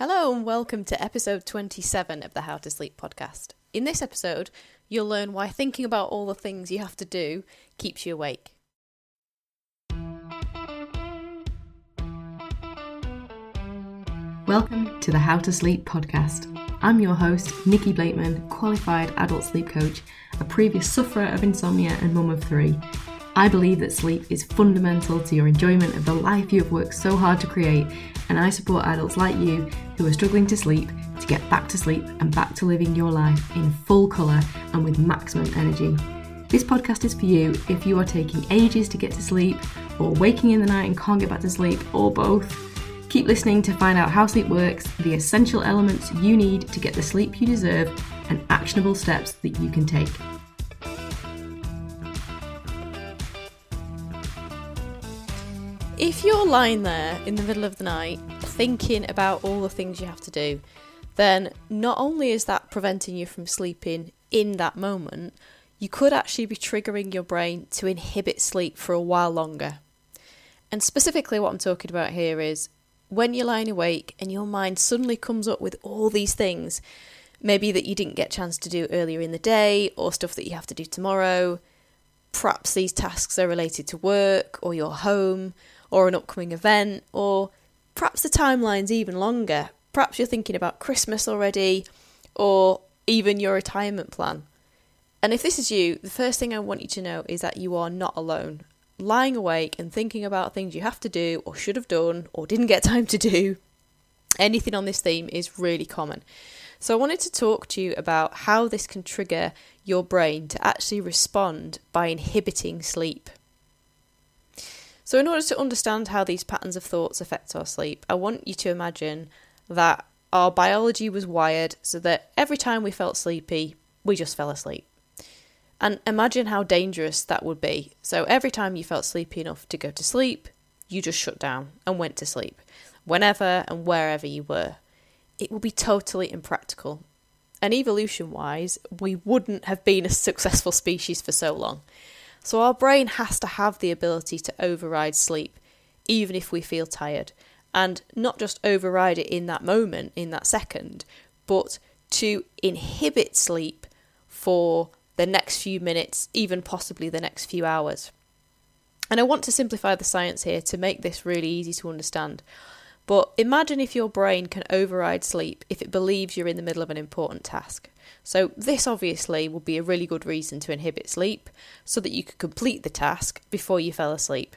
Hello and welcome to episode 27 of the How to Sleep podcast. In this episode, you'll learn why thinking about all the things you have to do keeps you awake. Welcome to the How to Sleep podcast. I'm your host, Nikki Blakeman, qualified adult sleep coach, a previous sufferer of insomnia and mum of three. I believe that sleep is fundamental to your enjoyment of the life you have worked so hard to create, and I support adults like you who are struggling to sleep to get back to sleep and back to living your life in full colour and with maximum energy. This podcast is for you if you are taking ages to get to sleep, or waking in the night and can't get back to sleep, or both. Keep listening to find out how sleep works, the essential elements you need to get the sleep you deserve, and actionable steps that you can take. If you're lying there in the middle of the night thinking about all the things you have to do, then not only is that preventing you from sleeping in that moment, you could actually be triggering your brain to inhibit sleep for a while longer. And specifically what I'm talking about here is when you're lying awake and your mind suddenly comes up with all these things, maybe that you didn't get a chance to do earlier in the day or stuff that you have to do tomorrow. Perhaps these tasks are related to work or your home or an upcoming event, or perhaps the timeline's even longer. Perhaps you're thinking about Christmas already, or even your retirement plan. And if this is you, the first thing I want you to know is that you are not alone. Lying awake and thinking about things you have to do, or should have done, or didn't get time to do, anything on this theme is really common. So I wanted to talk to you about how this can trigger your brain to actually respond by inhibiting sleep. So in order to understand how these patterns of thoughts affect our sleep, I want you to imagine that our biology was wired so that every time we felt sleepy, we just fell asleep. And imagine how dangerous that would be. So every time you felt sleepy enough to go to sleep, you just shut down and went to sleep, whenever and wherever you were. It would be totally impractical. And evolution-wise, we wouldn't have been a successful species for so long. So our brain has to have the ability to override sleep, even if we feel tired. And not just override it in that moment, in that second, but to inhibit sleep for the next few minutes, even possibly the next few hours. And I want to simplify the science here to make this really easy to understand. But imagine if your brain can override sleep if it believes you're in the middle of an important task. So this obviously would be a really good reason to inhibit sleep so that you could complete the task before you fell asleep.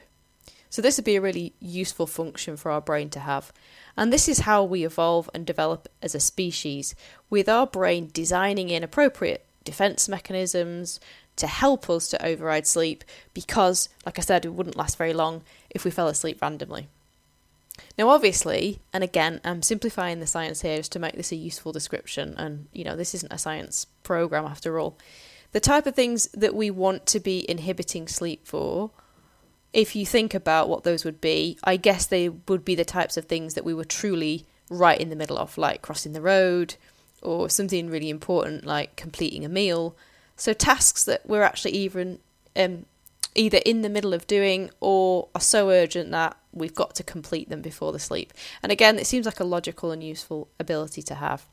So this would be a really useful function for our brain to have. And this is how we evolve and develop as a species, with our brain designing in appropriate defense mechanisms to help us to override sleep because, like I said, it wouldn't last very long if we fell asleep randomly. Now obviously, and again, I'm simplifying the science here just to make this a useful descriiption, and you know, this isn't a science programme after all. The type of things that we want to be inhibiting sleep for, if you think about what those would be, I guess they would be the types of things that we were truly right in the middle of, like crossing the road, or something really important like completing a meal. So tasks that we're actually even either in the middle of doing or are so urgent that we've got to complete them before the sleep. And again, it seems like a logical and useful ability to have.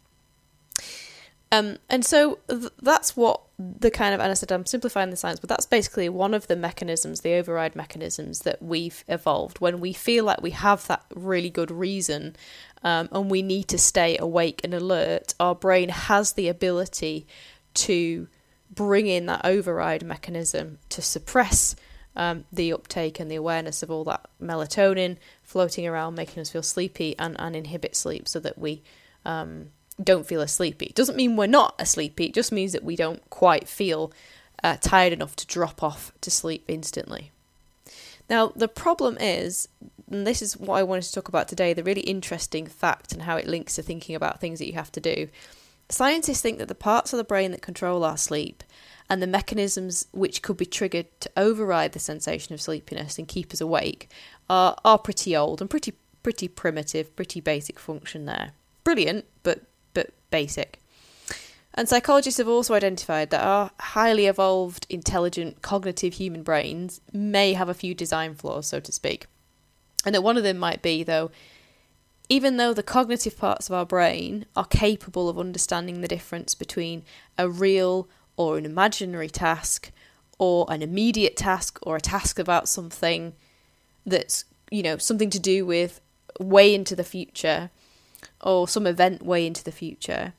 And so that's what the kind of, and I said I'm simplifying the science, but that's basically one of the mechanisms, the override mechanisms that we've evolved when we feel like we have that really good reason and we need to stay awake and alert. Our brain has the ability to bring in that override mechanism to suppress the uptake and the awareness of all that melatonin floating around, making us feel sleepy, and inhibit sleep so that we don't feel as sleepy. It doesn't mean we're not as sleepy, it just means that we don't quite feel tired enough to drop off to sleep instantly. Now, the problem is, and this is what I wanted to talk about today, the really interesting fact and how it links to thinking about things that you have to do. Scientists think that the parts of the brain that control our sleep and the mechanisms which could be triggered to override the sensation of sleepiness and keep us awake are pretty old and pretty primitive, pretty basic function there. Brilliant, but basic. And psychologists have also identified that our highly evolved, intelligent, cognitive human brains may have a few design flaws, so to speak. And that one of them might be, though, even though the cognitive parts of our brain are capable of understanding the difference between a real or an imaginary task or an immediate task or a task about something that's, you know, something to do with way into the future or some event way into the future,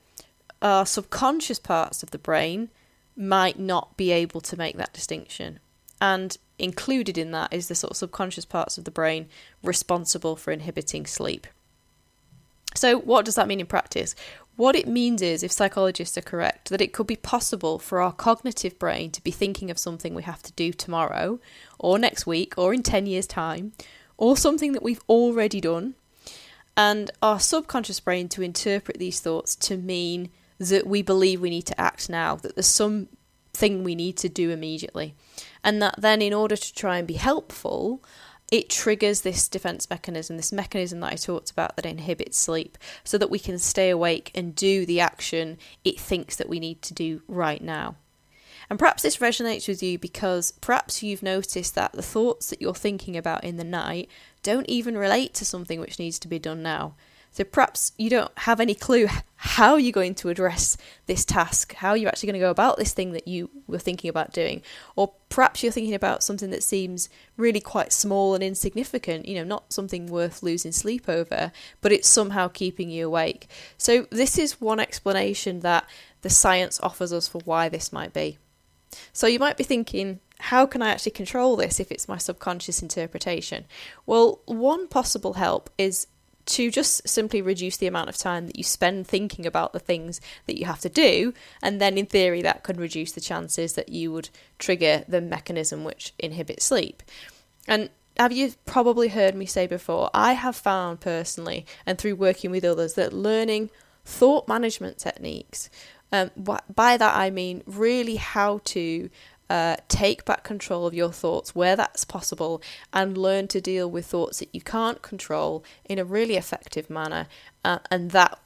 our subconscious parts of the brain might not be able to make that distinction. And included in that is the sort of subconscious parts of the brain responsible for inhibiting sleep. So what does that mean in practice? What it means is, if psychologists are correct, that it could be possible for our cognitive brain to be thinking of something we have to do tomorrow or next week or in 10 years' time, or something that we've already done, and our subconscious brain to interpret these thoughts to mean that we believe we need to act now, that there's something we need to do immediately. And that then, in order to try and be helpful, it triggers this defense mechanism, this mechanism that I talked about that inhibits sleep, so that we can stay awake and do the action it thinks that we need to do right now. And perhaps this resonates with you because perhaps you've noticed that the thoughts that you're thinking about in the night don't even relate to something which needs to be done now. So perhaps you don't have any clue how you're going to address this task, how you're actually going to go about this thing that you were thinking about doing. Or perhaps you're thinking about something that seems really quite small and insignificant, you know, not something worth losing sleep over, but it's somehow keeping you awake. So this is one explanation that the science offers us for why this might be. So you might be thinking, how can I actually control this if it's my subconscious interpretation? Well, one possible help is to just simply reduce the amount of time that you spend thinking about the things that you have to do, and then in theory that could reduce the chances that you would trigger the mechanism which inhibits sleep. And have you probably heard me say before, I have found personally, and through working with others, that learning thought management techniques, by that I mean really how to take back control of your thoughts where that's possible and learn to deal with thoughts that you can't control in a really effective manner, and that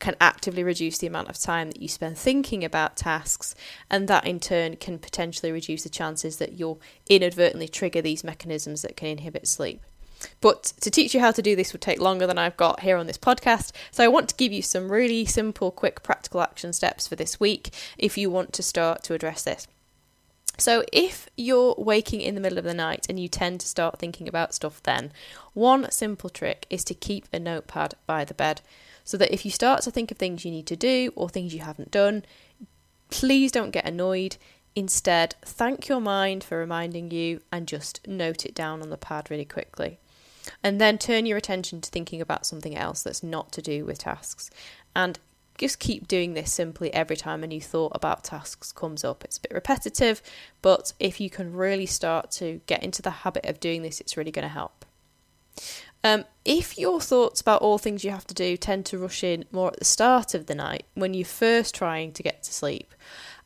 can actively reduce the amount of time that you spend thinking about tasks, and that in turn can potentially reduce the chances that you'll inadvertently trigger these mechanisms that can inhibit sleep. But to teach you how to do this would take longer than I've got here on this podcast, so I want to give you some really simple, quick, practical action steps for this week if you want to start to address this. So if you're waking in the middle of the night and you tend to start thinking about stuff then, one simple trick is to keep a notepad by the bed so that if you start to think of things you need to do or things you haven't done, please don't get annoyed. Instead, thank your mind for reminding you and just note it down on the pad really quickly. And then turn your attention to thinking about something else that's not to do with tasks. And just keep doing this simply every time a new thought about tasks comes up. It's a bit repetitive, but if you can really start to get into the habit of doing this, it's really going to help. If your thoughts about all things you have to do tend to rush in more at the start of the night when you're first trying to get to sleep,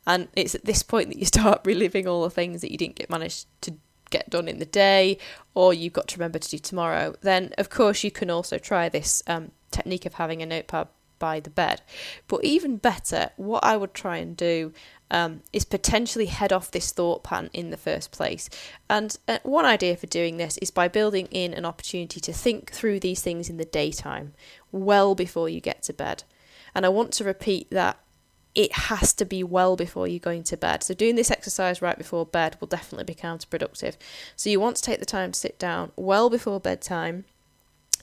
and it's at this point that you start reliving all the things that you didn't manage to get done in the day or you've got to remember to do tomorrow, then of course you can also try this technique of having a notepad by the bed. But even better, what I would try and do is potentially head off this thought pattern in the first place. And one idea for doing this is by building in an opportunity to think through these things in the daytime, well before you get to bed. And I want to repeat that it has to be well before you're going to bed. So doing this exercise right before bed will definitely be counterproductive. So you want to take the time to sit down well before bedtime,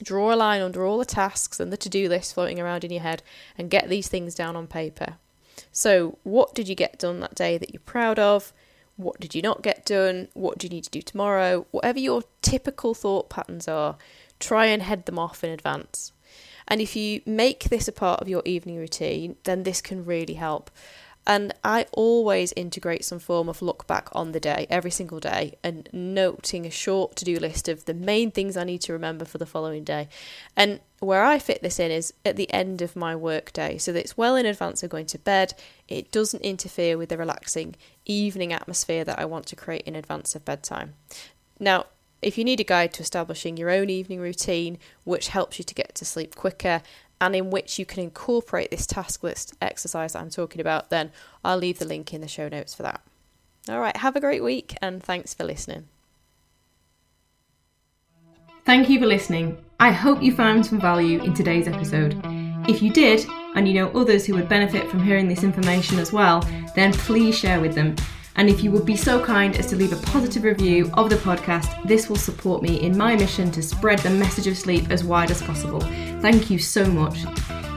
draw a line under all the tasks and the to-do list floating around in your head and get these things down on paper. So what did you get done that day that you're proud of? What did you not get done? What do you need to do tomorrow? Whatever your typical thought patterns are, try and head them off in advance. And if you make this a part of your evening routine, then this can really help. And I always integrate some form of look back on the day, every single day, and noting a short to-do list of the main things I need to remember for the following day. And where I fit this in is at the end of my work day, so that it's well in advance of going to bed. It doesn't interfere with the relaxing evening atmosphere that I want to create in advance of bedtime. Now, if you need a guide to establishing your own evening routine, which helps you to get to sleep quicker, and in which you can incorporate this task list exercise that I'm talking about, then I'll leave the link in the show notes for that. All right, have a great week and thanks for listening. Thank you for listening. I hope you found some value in today's episode. If you did, and you know others who would benefit from hearing this information as well, then please share with them. And if you would be so kind as to leave a positive review of the podcast, this will support me in my mission to spread the message of sleep as wide as possible. Thank you so much.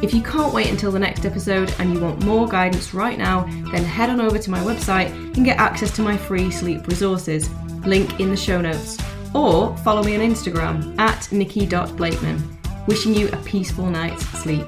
If you can't wait until the next episode and you want more guidance right now, then head on over to my website and get access to my free sleep resources. Link in the show notes. Or follow me on Instagram at nikki.blakeman. Wishing you a peaceful night's sleep.